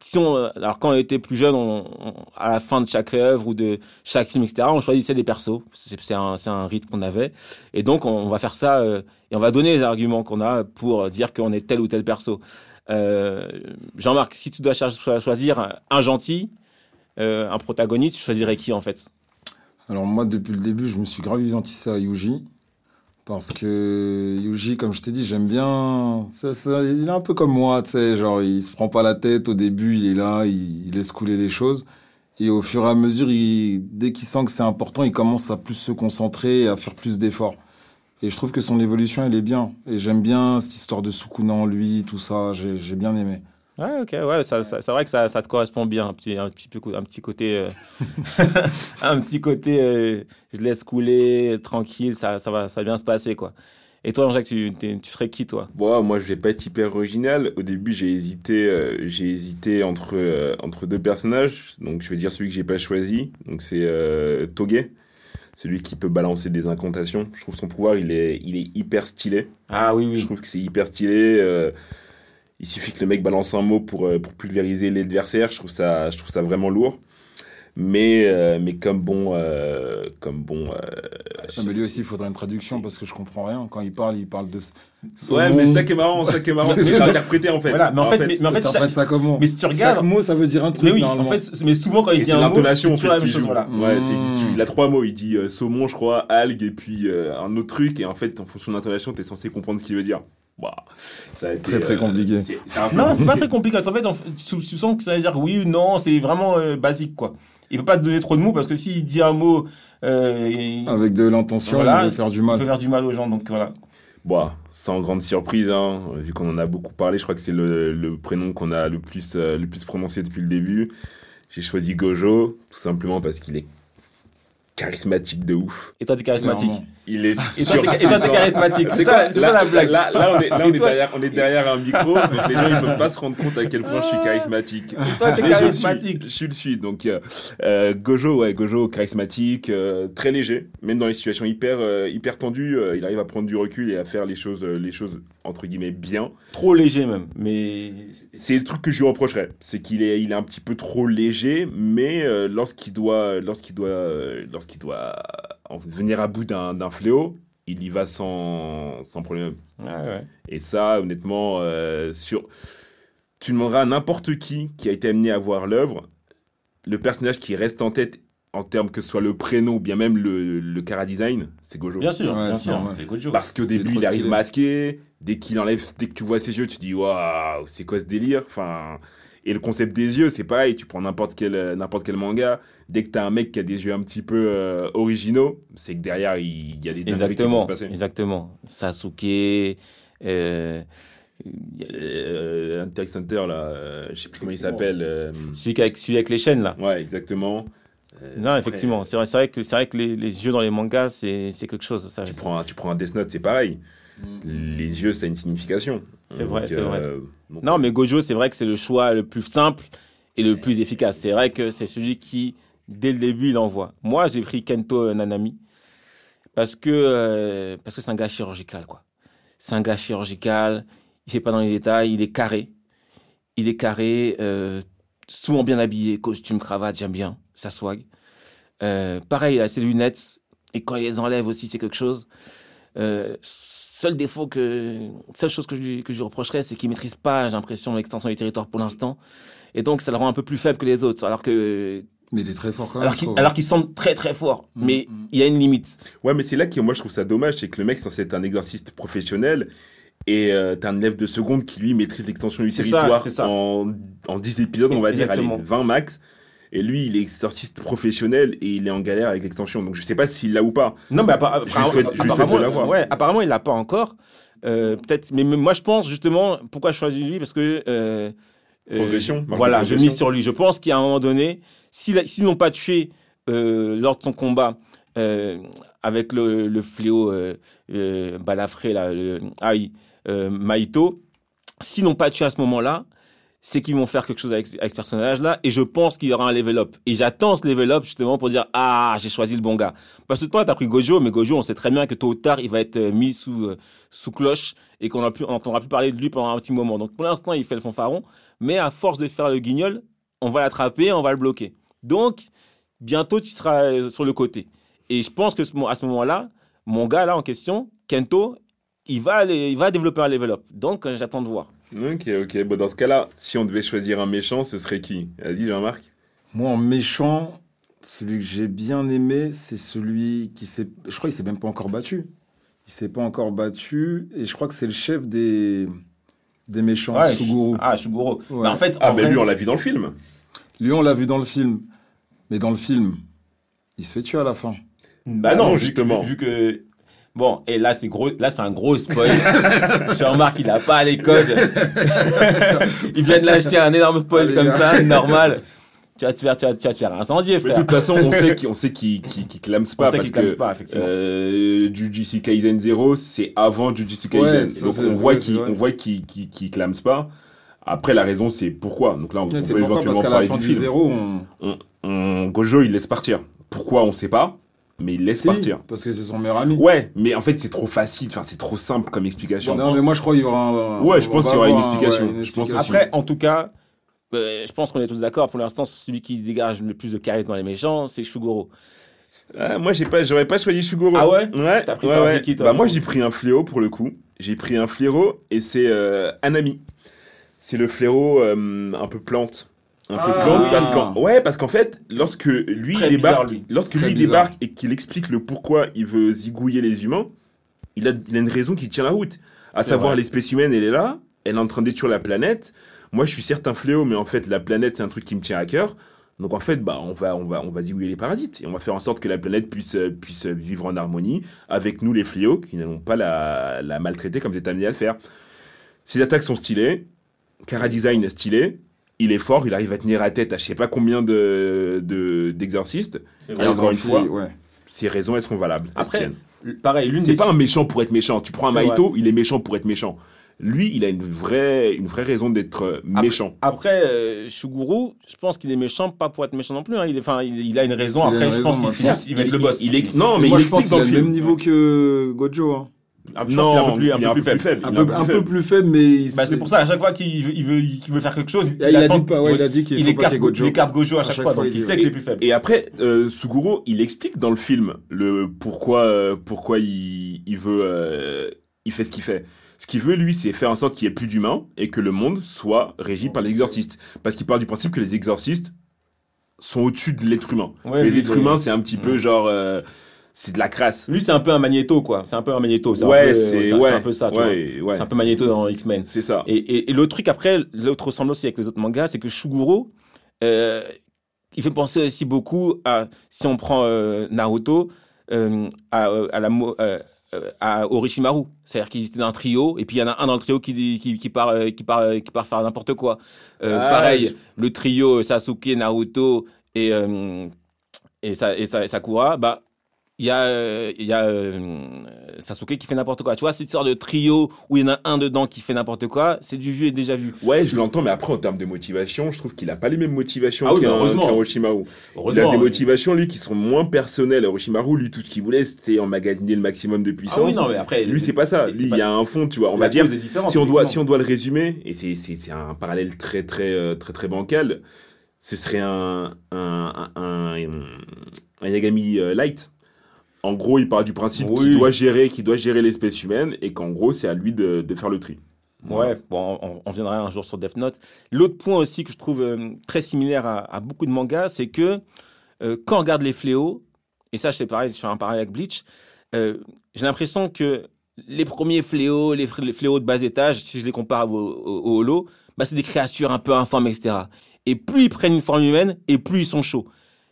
si on, alors quand on était plus jeune, on, on, à la fin de chaque œuvre ou de chaque film, et cetera, on choisissait des persos. C'est, c'est, un, c'est un rythme qu'on avait. Et donc, on, on va faire ça euh, et on va donner les arguments qu'on a pour dire qu'on est tel ou tel perso. Euh, Jean-Marc, si tu dois cho- choisir un gentil, euh, un protagoniste, tu choisirais qui, en fait ? Alors moi, depuis le début, je me suis grave identifié à Yuji. Parce que Yuji, comme je t'ai dit, j'aime bien... Ça, ça, il est un peu comme moi, tu sais, genre, il se prend pas la tête. Au début, il est là, il, il laisse couler les choses. Et au fur et à mesure, il, dès qu'il sent que c'est important, il commence à plus se concentrer et à faire plus d'efforts. Et je trouve que son évolution, elle est bien. Et j'aime bien cette histoire de Sukuna en lui, tout ça, j'ai, j'ai bien aimé. Ouais, ok, ouais, ça, ça, c'est vrai que ça, ça te correspond bien, un petit, un petit, un petit côté, euh, un petit côté, euh, je laisse couler, tranquille, ça, ça va, ça va bien se passer, quoi. Et toi, Jean-Jacques, tu, tu serais qui, toi ? Bon, moi, je vais pas être hyper original. Au début, j'ai hésité, euh, j'ai hésité entre euh, entre deux personnages. Donc, je vais dire celui que j'ai pas choisi. Donc, c'est euh, Toge. Celui qui peut balancer des incantations. Je trouve son pouvoir, il est, il est hyper stylé. Ah oui, oui. Je trouve que c'est hyper stylé. Euh, Il suffit que le mec balance un mot pour, pour pulvériser l'adversaire. Je trouve ça, je trouve ça vraiment lourd. mais euh, mais comme bon euh, comme bon. Euh, non, mais lui aussi il faudrait une traduction parce que je comprends rien quand il parle, il parle de. Son ouais, nom. Mais ça qui est marrant, ça qui est marrant, c'est interprété en fait. Voilà, mais en, en fait, fait, mais, mais en fait, chaque... ça comment mais si tu regardes, chaque mot ça veut dire un truc. Mais oui, en fait, mais souvent quand il et dit un mot, c'est toujours la même chose. Voilà. Mmh. Ouais, c'est, il a trois mots. Il dit euh, saumon, je crois, algue et puis euh, un autre truc. Et en fait, en fonction de l'intonation, t'es censé comprendre ce qu'il veut dire. Wow. Ça a été, très très compliqué. Euh, c'est, c'est non, compliqué. C'est pas très compliqué. En fait, on, tu, tu sens que ça veut dire oui ou non. C'est vraiment euh, basique, quoi. Il peut pas te donner trop de mots parce que s'il dit un mot euh, avec de l'intention, voilà, il peut faire du mal. Il peut faire du mal aux gens, donc voilà. Bon, sans grande surprise, hein, vu qu'on en a beaucoup parlé, je crois que c'est le, le prénom qu'on a le plus, euh, le plus prononcé depuis le début. J'ai choisi Gojo, tout simplement parce qu'il est charismatique de ouf. Et toi, t'es charismatique. Clairement. Il est sur. Et toi, t'es, et toi, t'es charismatique. C'est, quoi, c'est là, ça la blague. Là, là, on est, là, on est derrière, on est derrière un micro, donc les gens, ils peuvent pas se rendre compte à quel point je suis charismatique. Et toi, t'es charismatique. Je suis le suis. Donc, euh, Gojo, ouais, Gojo, charismatique, euh, très léger, même dans les situations hyper, euh, hyper tendues, euh, il arrive à prendre du recul et à faire les choses, euh, les choses entre guillemets bien. Trop léger même. Mais c'est le truc que je lui reprocherais, c'est qu'il est, il est un petit peu trop léger, mais euh, lorsqu'il doit, lorsqu'il doit, euh, lorsqu'il qui doit en venir à bout d'un, d'un fléau, il y va sans, sans problème. Ah ouais. Et ça, honnêtement, euh, sur... tu demanderas à n'importe qui qui a été amené à voir l'œuvre, le personnage qui reste en tête, en termes que ce soit le prénom ou bien même le, le chara-design, c'est Gojo. Bien sûr, ouais, bien sûr, sûr. C'est Gojo. Parce qu'au début, il, il arrive masqué, dès qu'il enlève, dès que tu vois ses yeux, tu dis waouh, c'est quoi ce délire? Enfin. Et le concept des yeux, c'est pareil, tu prends n'importe quel, n'importe quel manga, dès que t'as un mec qui a des yeux un petit peu euh, originaux, c'est que derrière, il, il y a des dingueries qui vont se passer. Exactement. Sasuke, euh, euh, Hunter x Hunter, là, euh, je sais plus comment il s'appelle. Euh, celui, avec, celui avec les chaînes, là. Ouais, exactement. Euh, non, après, effectivement, c'est vrai, c'est vrai que, c'est vrai que les, les yeux dans les mangas, c'est, c'est quelque chose. Ça, tu, c'est... Prends un, tu prends un Death Note, c'est pareil. Les yeux, ça a une signification. C'est vrai, donc, c'est euh, vrai. Donc... Non, mais Gojo, c'est vrai que c'est le choix le plus simple et le plus efficace. C'est vrai que c'est celui qui, dès le début, il envoie. Moi, j'ai pris Kento Nanami parce que, euh, parce que c'est un gars chirurgical, quoi. C'est un gars chirurgical, il ne fait pas dans les détails, il est carré. Il est carré, euh, souvent bien habillé, costume, cravate, j'aime bien, ça swag. Euh, pareil, il a ses lunettes et quand il les enlève aussi, c'est quelque chose. Euh, Seul défaut que, seule chose que je lui, que je lui reprocherais, c'est qu'il maîtrise pas, j'ai l'impression, l'extension du territoire pour l'instant. Et donc, ça le rend un peu plus faible que les autres. Alors que. Mais il est très fort quand même. Alors qu'il, alors qu'il semble très très fort. Mmh, mais mmh. Il y a une limite. Ouais, mais c'est là que moi je trouve ça dommage. C'est que le mec, c'est censé être un exorciste professionnel. Et euh, t'as un élève de seconde qui, lui, maîtrise l'extension du c'est territoire ça, c'est ça. En, en dix épisodes, on va exactement. Dire, allez, vingt max. Et lui, il est exorciste professionnel et il est en galère avec l'extension. Donc, je ne sais pas s'il l'a ou pas. Non, mais appara- je lui souhaite, je lui souhaite de l'avoir. Ouais, apparemment, il ne l'a pas encore. Euh, peut-être, mais, mais moi, je pense justement, pourquoi je choisis lui ? Parce que... Euh, progression. Euh, voilà, progression. Je mise sur lui. Je pense qu'à un moment donné, s'ils si, si n'ont pas tué euh, lors de son combat euh, avec le, le fléau euh, euh, balafré, là, le, ah oui, euh, Maïto, s'ils n'ont pas tué à ce moment-là, c'est qu'ils vont faire quelque chose avec, avec ce personnage-là, et je pense qu'il y aura un level-up. Et j'attends ce level-up, justement, pour dire « Ah, j'ai choisi le bon gars ». Parce que toi, t'as pris Gojo, mais Gojo, on sait très bien que tôt ou tard, il va être mis sous, euh, sous cloche, et qu'on n'entendra plus parler de lui pendant un petit moment. Donc, pour l'instant, il fait le fanfaron, mais à force de faire le guignol, on va l'attraper, on va le bloquer. Donc, bientôt, tu seras sur le côté. Et je pense que à ce moment-là, mon gars, là, en question, Kento, il va, aller, il va développer un level-up. Donc, j'attends de voir. Ok, ok. Bon, dans ce cas-là, si on devait choisir un méchant, ce serait qui ? Vas-y, Jean-Marc. Moi, en méchant, celui que j'ai bien aimé, c'est celui qui s'est... Je crois qu'il s'est même pas encore battu. Il s'est pas encore battu. Et je crois que c'est le chef des, des méchants, ouais, Suguru. Je... Ah, Shugoro. Ouais. Bah, en fait, ah, en mais vrai... lui, on l'a vu dans le film. Lui, on l'a vu dans le film. Mais dans le film, il se fait tuer à la fin. Bah, bah non, non, justement. Vu, vu que... Bon, et là, c'est gros, là, c'est un gros spoil. Jean-Marc, il a pas les codes. Il vient de l'acheter un énorme spoil comme ça, normal. Tu vas te faire, tu vas, tu vas te faire incendier, frère. Mais de toute façon, on sait qu'il, on sait qu'il, qu'il, qu'il clame pas on parce que, pas, euh, Jujutsu Kaisen Zero, c'est avant Jujutsu Kaisen. Ouais, ça, donc, on voit qu'il, on voit qu'il, qu'il, qu'il clame pas. Après, la raison, c'est pourquoi. Donc là, on, on peut éventuellement parler du film. Zéro, on... On, on, Gojo, il laisse partir. Pourquoi, on sait pas. Mais il laisse si, partir. Parce que c'est son meilleur ami. Ouais, mais en fait, c'est trop facile. Enfin, c'est trop simple comme explication. Non, mais moi, je crois qu'il y aura un... Ouais, je pense qu'il y aura une explication. Ouais, une explication. Après, en tout cas, Euh, je pense qu'on est tous d'accord. Pour l'instant, celui qui dégage le plus de charisme dans les méchants, c'est Shugoro. Ah, moi, j'ai pas, j'aurais pas choisi Shugoro. Ah ouais, ouais. T'as pris ouais, ouais. Wiki, toi, bah, moi, j'ai pris un fléau pour le coup. J'ai pris un fléau et c'est euh, Hanami. C'est le fléau euh, un peu plante. Un ah, peu plante. Oui. Parce qu'en, ouais, parce qu'en fait, lorsque lui Très débarque, bizarre, lui. lorsque Très lui bizarre. débarque et qu'il explique le pourquoi il veut zigouiller les humains, il a, il a une raison qui tient la route. À c'est savoir, vrai. l'espèce humaine, elle est là, elle est en train de détruire la planète. Moi, je suis certes un fléau, mais en fait, la planète, c'est un truc qui me tient à cœur. Donc, en fait, bah, on va, on va, on va zigouiller les parasites et on va faire en sorte que la planète puisse, puisse vivre en harmonie avec nous, les fléaux, qui n'allons pas la, la maltraiter comme vous êtes amené à le faire. Ses attaques sont stylées. Cara Design est stylé. Il est fort. Il arrive à tenir la tête à je sais pas combien de, de, d'exorcistes. Et encore une fois, ouais. Ses raisons, elles seront valables. Après, pareil, l'une c'est des... pas un méchant pour être méchant. Tu prends un c'est Maïto, vrai. il est méchant pour être méchant. Lui, il a une vraie, une vraie raison d'être méchant. Après, après euh, Shuguru, je pense qu'il est méchant, pas pour être méchant non plus. Hein. Il, est, il, il a une raison. Il après, je raison, pense qu'il il va être le boss. Il, il est, non, mais moi, il je pense qu'il a le même niveau que Gojo. Hein. Ah, je non, pense qu'il est un peu plus, un peu un plus, plus faible. Un, un, peu, plus un faible. peu plus faible, mais... Il bah, c'est pour ça, à chaque fois qu'il veut, il veut, qu'il veut faire quelque chose... Il, il, il, a dit, pas, ouais, il a dit qu'il il faut pas qu'il y ait Gojo. Il écarte Gojo à chaque, à chaque fois, fois, donc il sait qu'il est plus faible. Et après, euh, Suguru, il explique dans le film le pourquoi, euh, pourquoi il, il veut... Euh, il fait ce qu'il fait. Ce qu'il veut, lui, c'est faire en sorte qu'il n'y ait plus d'humains et que le monde soit régi par les exorcistes. Parce qu'il part du principe que les exorcistes sont au-dessus de l'être humain. Ouais, les êtres humains, c'est un petit peu genre... C'est de la crasse. Lui, c'est un peu un Magnéto, quoi. C'est un peu un Magnéto. C'est ouais, un peu, c'est, ça, ouais, c'est un peu ça, tu ouais, vois. Ouais, c'est un peu Magnéto c'est... dans X-Men. C'est ça. Et, et, et l'autre truc, après, l'autre ressemble aussi avec les autres mangas, c'est que Shugoro, euh, il fait penser aussi beaucoup à, si on prend euh, Naruto, euh, à, à, la, euh, à Orochimaru. C'est-à-dire qu'ils étaient dans un trio, et puis il y en a un dans le trio qui, qui, qui, part, euh, qui, part, euh, qui part faire n'importe quoi. Euh, ah, pareil, je... le trio Sasuke, Naruto et, euh, et, sa, et, sa, et Sakura, bah, il y a, euh, y a euh, Sasuke qui fait n'importe quoi. Tu vois, cette sorte de trio où il y en a un dedans qui fait n'importe quoi, c'est du vu et déjà vu. Ouais, je l'entends, mais après, en termes de motivation, je trouve qu'il n'a pas les mêmes motivations ah oui, qu'un, qu'un Orochimaru. Il a des motivations, lui, qui sont moins personnelles. Orochimaru, lui, tout ce qu'il voulait, c'était emmagasiner le maximum de puissance. Ah oui, non, mais après, lui, c'est pas ça. C'est, lui, il y a un fond, tu vois. On va dire, si on, doit, si on doit le résumer, et c'est, c'est, c'est un parallèle très, très, très, très, très bancal, ce serait un, un, un, un, un Yagami light. En gros, il part du principe oui. qu'il doit gérer, qu'il doit gérer l'espèce humaine et qu'en gros, c'est à lui de, de faire le tri. Voilà. Ouais, bon, on, on viendra un jour sur Death Note. L'autre point aussi que je trouve euh, très similaire à, à beaucoup de mangas, c'est que euh, quand on regarde les fléaux, et ça, c'est pareil, je fais un parallèle avec Bleach, euh, j'ai l'impression que les premiers fléaux, les fléaux de bas étage, si je les compare au, au, au Hollow, bah, c'est des créatures un peu informes, et cetera. Et plus ils prennent une forme humaine, et plus ils sont chauds.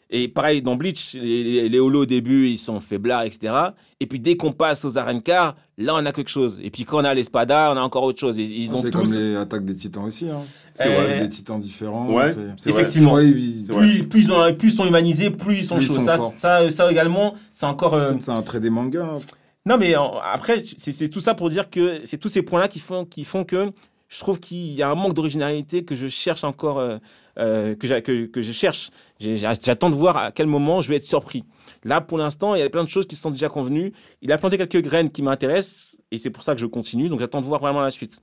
Et pareil, dans Bleach, les, les holos au début, ils sont faiblards, et cetera. Et puis dès qu'on passe aux Arrancar, là, on a quelque chose. Et puis quand on a les Spada, on a encore autre chose. Et, ils ont c'est tous... comme les attaques des titans aussi. Hein. C'est euh... des titans différents. Ouais, c'est... C'est effectivement. Vrai, oui, plus, plus, ils ont, plus ils sont humanisés, plus ils sont chauds. Ça, ça, ça également, c'est encore... Euh... C'est un trait des mangas. Non, mais en, après, c'est, c'est tout ça pour dire que c'est tous ces points-là qui font, qui font que... Je trouve qu'il y a un manque d'originalité que je cherche encore, euh, euh, que, j'a, que, que je cherche. J'ai, j'attends de voir à quel moment je vais être surpris. Là, pour l'instant, il y a plein de choses qui se sont déjà convenues. Il a planté quelques graines qui m'intéressent et c'est pour ça que je continue. Donc, j'attends de voir vraiment la suite.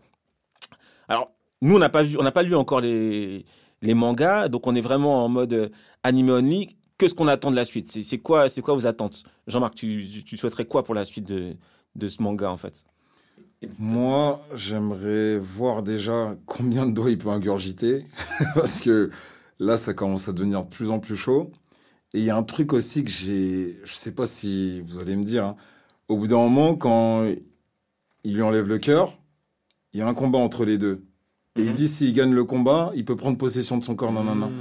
Alors, nous, on n'a pas vu, on n'a pas lu encore les, les mangas. Donc, on est vraiment en mode anime only. Qu'est-ce qu'on attend de la suite? C'est, c'est, quoi, c'est quoi vos attentes? Jean-Marc, tu, tu souhaiterais quoi pour la suite de, de ce manga, en fait? Moi, j'aimerais voir déjà combien de doigts il peut ingurgiter. Parce que là, ça commence à devenir de plus en plus chaud. Et il y a un truc aussi que j'ai... Je ne sais pas si vous allez me dire. Hein. Au bout d'un moment, quand il lui enlève le cœur, il y a un combat entre les deux. Et mm-hmm. il dit, s'il gagne le combat, il peut prendre possession de son corps. Nan, nan, nan.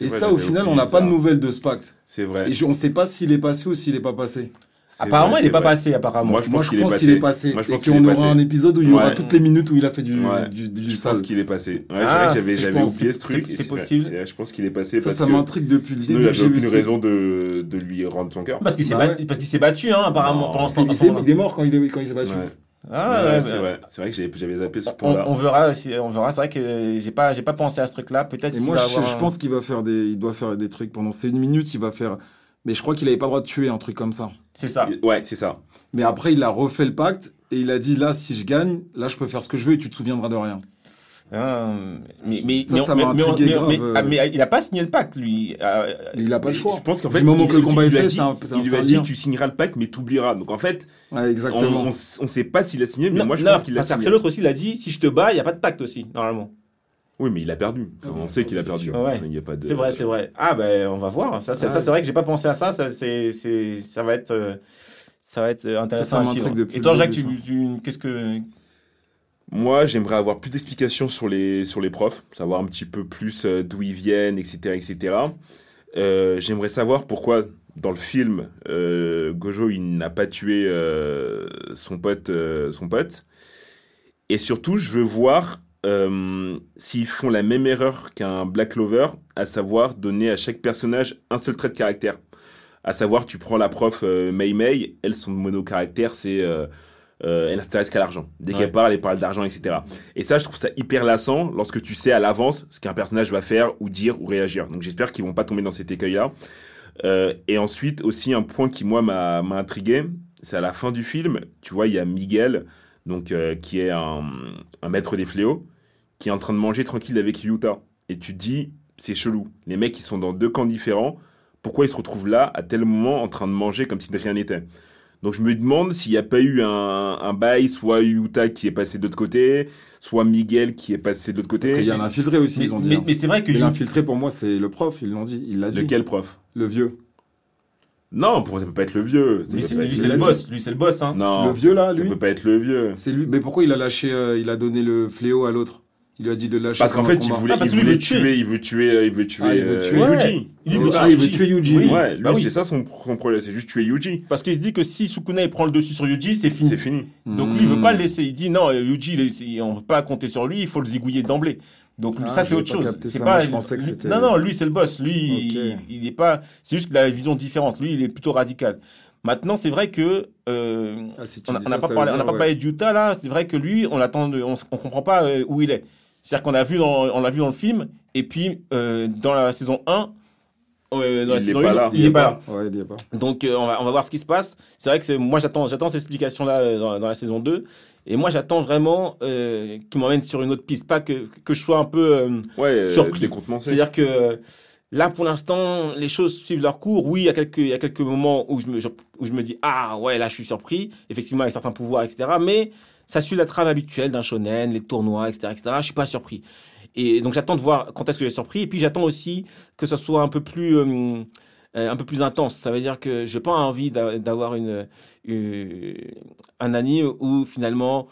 Et vrai, ça, au final, on n'a pas de nouvelles de ce pacte. C'est vrai. Et on ne sait pas s'il est passé ou s'il n'est pas passé. C'est apparemment, vrai, il n'est pas vrai. passé, apparemment. Moi, je pense, Moi, je qu'il, pense est qu'il est passé. Moi, je pense et qu'il qu'on est aura passé. un épisode où il y aura ouais. toutes les minutes où il a fait du, ouais. du, du, du Je sale. pense qu'il est passé. Ouais, ah, j'avais j'avais pense, oublié ce truc. C'est, c'est, c'est possible. C'est, je pense qu'il est passé. Ça, parce ça m'intrigue depuis le début. J'avais aucune raison de, de lui rendre son cœur. Parce qu'il s'est, bah, bat, parce qu'il s'est battu, hein, apparemment. Pendant il est mort quand il s'est battu. Ah, ouais, ouais, c'est, vrai. c'est vrai que j'avais, j'avais zappé ce point-là. On, on verra, si, on verra. C'est vrai que j'ai pas, j'ai pas pensé à ce truc-là. Peut-être. Moi, je pense qu'il va faire des, il doit faire des trucs pendant ces minutes. Il va faire. Mais je crois qu'il n'avait pas le droit de tuer un truc comme ça. C'est ça. Ouais, c'est ça. Mais après, il a refait le pacte et il a dit, là, si je gagne, là, je peux faire ce que je veux et tu te souviendras de rien. Hein, mais mais ça, mais, ça mais, m'a mais, mais, grave. Mais, mais, mais il a pas signé le pacte lui. Euh, mais il a pas le choix. Je pense qu'en fait, du moment que le combat est fait, dit, un, il lui a dit tu signeras le pacte mais t'oublieras. Donc en fait, ah, exactement. On, on, on sait pas s'il a signé, mais non, moi je non, pense qu'il l'a signé. Après l'autre aussi, il a dit si je te bats, il y a pas de pacte aussi normalement. Oui, mais il a perdu. Enfin, on sait qu'il a perdu. Ouais. Il y a pas de... C'est vrai, c'est vrai. Ah ben on va voir. Ça, c'est, ah, ça, c'est vrai que j'ai pas pensé à ça. Ça, c'est, c'est, ça va être, euh, ça va être intéressant à suivre. Et toi, Jacques, tu, tu, qu'est-ce que moi, j'aimerais avoir plus d'explications sur les, sur les profs, savoir un petit peu plus euh, d'où ils viennent, et cetera, et cetera. Euh, j'aimerais savoir pourquoi, dans le film, euh, Gojo, il n'a pas tué euh, son pote, euh, son pote. Et surtout, je veux voir euh, s'ils font la même erreur qu'un Black Clover, à savoir donner à chaque personnage un seul trait de caractère. À savoir, tu prends la prof euh, Mei Mei, elle, son monocaractère, c'est... Euh, Euh, elle n'intéresse qu'à l'argent. Dès ouais. qu'elle parle, elle parle d'argent, et cetera. Et ça, je trouve ça hyper lassant lorsque tu sais à l'avance ce qu'un personnage va faire ou dire ou réagir. Donc j'espère qu'ils vont pas tomber dans cet écueil-là. Euh, et ensuite, aussi un point qui, moi, m'a, m'a intrigué, c'est à la fin du film, tu vois, il y a Miguel, donc, euh, qui est un, un maître des fléaux, qui est en train de manger tranquille avec Yuta. Et tu te dis, c'est chelou. Les mecs, ils sont dans deux camps différents. Pourquoi ils se retrouvent là, à tel moment, en train de manger comme si de rien n'était ? Donc, je me demande s'il n'y a pas eu un, un bail, soit Yuta qui est passé de l'autre côté, soit Miguel qui est passé de l'autre côté. Parce qu'il y a un infiltré aussi, mais, ils ont dit. Mais, hein. mais c'est vrai que. Mais Yuta... l'infiltré, pour moi, c'est le prof, ils l'ont dit. Il l'a dit. Lequel prof ? Le vieux. Non, pour moi, ça peut pas être le vieux. Ça lui, c'est, lui, lui, c'est le boss. Lui, c'est le boss, hein. Non. Le vieux, là, lui. Ça peut pas être le vieux. C'est lui. Mais pourquoi il a lâché, euh, il a donné le fléau à l'autre ? Il lui a dit de lâcher. Parce qu'en fait, il voulait, ah, il voulait tuer. tuer, il veut tuer, il veut tuer, ah, il veut tuer euh, Yuji. Il veut, ah, il veut tuer Yuji. Oui. Ouais, lui, bah oui. C'est ça son, son problème, c'est juste tuer Yuji. Parce qu'il se dit que si Sukuna il prend le dessus sur Yuji, c'est fini. C'est fini. Donc mmh. lui, il veut pas le laisser. Il dit non, Yuji, on peut pas compter sur lui, il faut le zigouiller d'emblée. Donc ah, ça, c'est autre chose. C'est ça, pas. Je pensais que c'était... Non, non, lui, c'est le boss. Lui, okay. il, il est pas. C'est juste qu'il a une vision différente. Lui, il est plutôt radical. Maintenant, c'est vrai que euh, ah, si on n'a pas, parlé, dire, on a pas ouais. parlé de Yuta là. C'est vrai que lui, on l'attend, de, on, on comprend pas euh, où il est. C'est-à-dire qu'on l'a vu dans, on l'a vu dans le film, et puis euh, dans la saison un, euh, dans la saison un, il est pas là. Il est pas. Donc euh, on va, on va voir ce qui se passe. C'est vrai que c'est, moi j'attends, j'attends cette explication là euh, dans, dans la saison deux. Et moi, j'attends vraiment euh, qu'il m'emmène sur une autre piste, pas que que je sois un peu euh, ouais, surpris. C'est-à-dire que euh, là, pour l'instant, les choses suivent leur cours. Oui, il y a quelques, il y a quelques moments où je, me, où je me dis « Ah, ouais, là, je suis surpris. » Effectivement, avec certains pouvoirs, et cetera. Mais ça suit la trame habituelle d'un shonen, les tournois, et cetera, et cetera. Je suis pas surpris. Et donc, j'attends de voir quand est-ce que j'ai surpris. Et puis, j'attends aussi que ce soit un peu plus... Euh, Euh, un peu plus intense. Ça veut dire que j'ai pas envie d'a- d'avoir une, une, un anime où finalement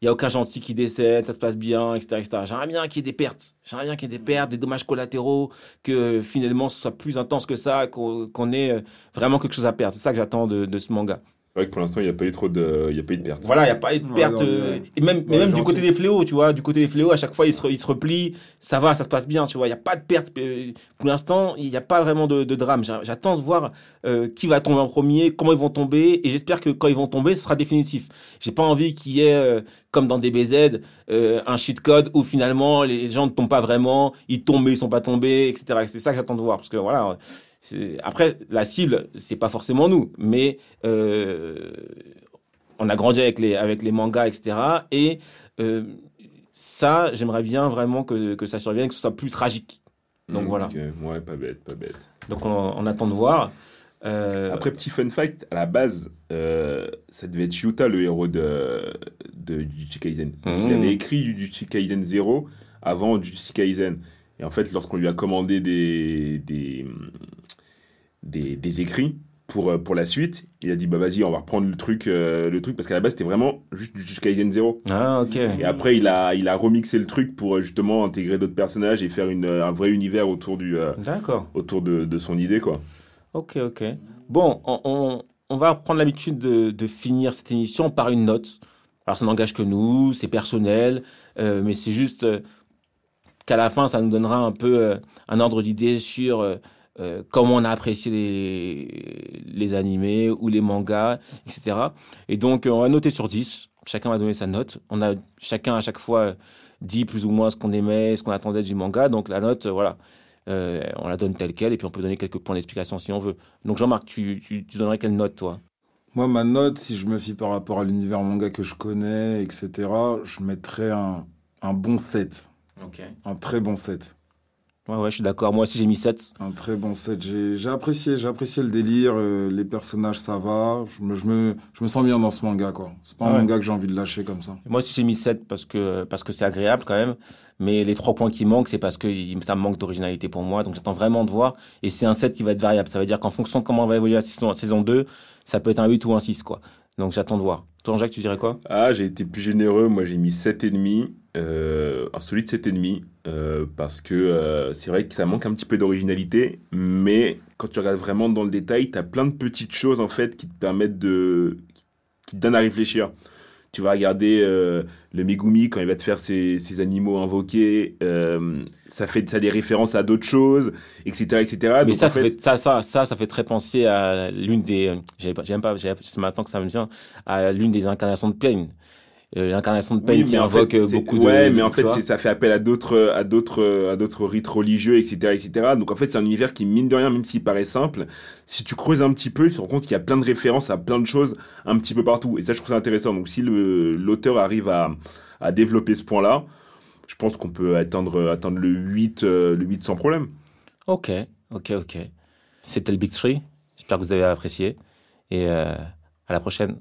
il y a aucun gentil qui décède, ça se passe bien, et cetera, et cetera. J'aimerais bien qu'il y ait des pertes, j'aimerais bien qu'il y ait des pertes, des dommages collatéraux, que finalement ce soit plus intense que ça, qu'on, qu'on ait vraiment quelque chose à perdre. C'est ça que j'attends de, de ce manga. C'est vrai que pour l'instant il n'y a pas eu trop de, il y a pas eu de pertes. Voilà, il n'y a pas eu de pertes. Ouais, euh, ouais. Et même, ouais, mais même du côté des fléaux, tu vois, du côté des fléaux, à chaque fois ils se, ils se replient, ça va, ça se passe bien, tu vois. Il n'y a pas de pertes. Pour l'instant, il n'y a pas vraiment de, de drame. J'attends de voir euh, qui va tomber en premier, comment ils vont tomber, et j'espère que quand ils vont tomber, ce sera définitif. J'ai pas envie qu'il y ait euh, comme dans D B Z euh, un cheat code où finalement les gens ne tombent pas vraiment, ils tombent mais ils sont pas tombés, et cetera. C'est ça que j'attends de voir parce que voilà. C'est... Après, la cible, c'est pas forcément nous, mais euh, on a grandi avec les, avec les mangas, et cetera. Et euh, ça, j'aimerais bien vraiment que, que ça survienne, que ce soit plus tragique. Donc mmh, voilà. Okay. Ouais, pas bête, pas bête. Donc on, on attend de voir. Euh... Après, petit fun fact, à la base, euh, ça devait être Yuta, le héros de, de Jujutsu Kaisen. Mmh. Il avait écrit Jujutsu Kaisen Zero avant Jujutsu Kaisen. Et en fait, lorsqu'on lui a commandé des... des Des, des écrits pour, pour la suite, il a dit bah vas-y on va reprendre le truc, euh, le truc parce qu'à la base c'était vraiment juste Jujutsu Kaisen Zero. Ah ok. Et après il a, il a remixé le truc pour justement intégrer d'autres personnages et faire une, un vrai univers autour, du, euh, D'accord. autour de, de son idée quoi. Ok ok. Bon on, on, on va prendre l'habitude de, de finir cette émission par une note. Alors ça n'engage que nous, c'est personnel, euh, mais c'est juste euh, qu'à la fin ça nous donnera un peu euh, un ordre d'idée sur... Euh, Euh, comment on a apprécié les, les animés ou les mangas, et cetera. Et donc, on va noter sur dix. Chacun va donner sa note. On a chacun, à chaque fois, dit plus ou moins ce qu'on aimait, ce qu'on attendait du manga. Donc, la note, euh, voilà, euh, on la donne telle quelle et puis on peut donner quelques points d'explication si on veut. Donc, Jean-Marc, tu, tu, tu donnerais quelle note, toi ? Moi, ma note, si je me fie par rapport à l'univers manga que je connais, et cetera, je mettrais un, un bon sept. Okay. Un très bon sept. Ouais, ouais, je suis d'accord. Moi aussi, j'ai mis sept. Un très bon sept. J'ai, j'ai apprécié, j'ai apprécié le délire. Euh, les personnages, ça va. Je me, je, me, je me sens bien dans ce manga, quoi. C'est pas un ouais. manga que j'ai envie de lâcher comme ça. Moi aussi, j'ai mis sept parce que, parce que c'est agréable quand même. Mais les trois points qui manquent, c'est parce que ça me manque d'originalité pour moi. Donc, j'attends vraiment de voir. Et c'est un sept qui va être variable. Ça veut dire qu'en fonction de comment on va évoluer la saison, saison deux, ça peut être un huit ou un six, quoi. Donc, j'attends de voir. Toi, Jean-Jacques, tu dirais quoi ? Ah, j'ai été plus généreux. Moi, j'ai mis sept virgule cinq. Euh, un solide sept virgule cinq euh, parce que euh, c'est vrai que ça manque un petit peu d'originalité, mais quand tu regardes vraiment dans le détail, t'as plein de petites choses en fait qui te permettent de qui, qui te donnent à réfléchir. Tu vas regarder euh, le Megumi quand il va te faire ses, ses animaux invoqués, euh, ça fait ça a des références à d'autres choses, etc, etc. Mais donc, ça, en fait... ça fait ça ça ça ça fait très penser à l'une des j'avais pas j'aime pas c'est maintenant que ça me vient à l'une des incarnations de Pain. Euh, l'incarnation de Pain oui, qui invoque en fait, beaucoup de ouais mais en fait c'est, ça fait appel à d'autres à d'autres à d'autres rites religieux, etc, etc. Donc en fait c'est un univers qui, mine de rien, même s'il paraît simple, si tu creuses un petit peu tu te rends compte qu'il y a plein de références à plein de choses un petit peu partout, et ça je trouve ça intéressant. Donc si le, l'auteur arrive à à développer ce point là, je pense qu'on peut atteindre atteindre le huit euh, le huit sans problème. Ok, ok, ok. C'était le Big Three, j'espère que vous avez apprécié, et euh, à la prochaine.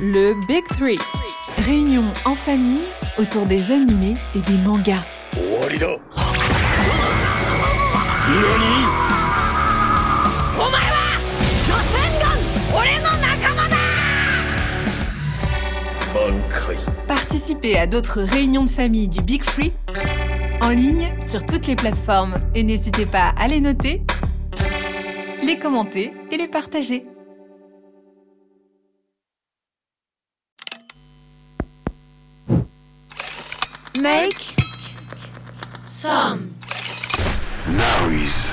Le Big Three. Réunion en famille autour des animés et des mangas. Participez à d'autres réunions de famille du Big Three en ligne sur toutes les plateformes et n'hésitez pas à les noter, les commenter et les partager. Make some noise.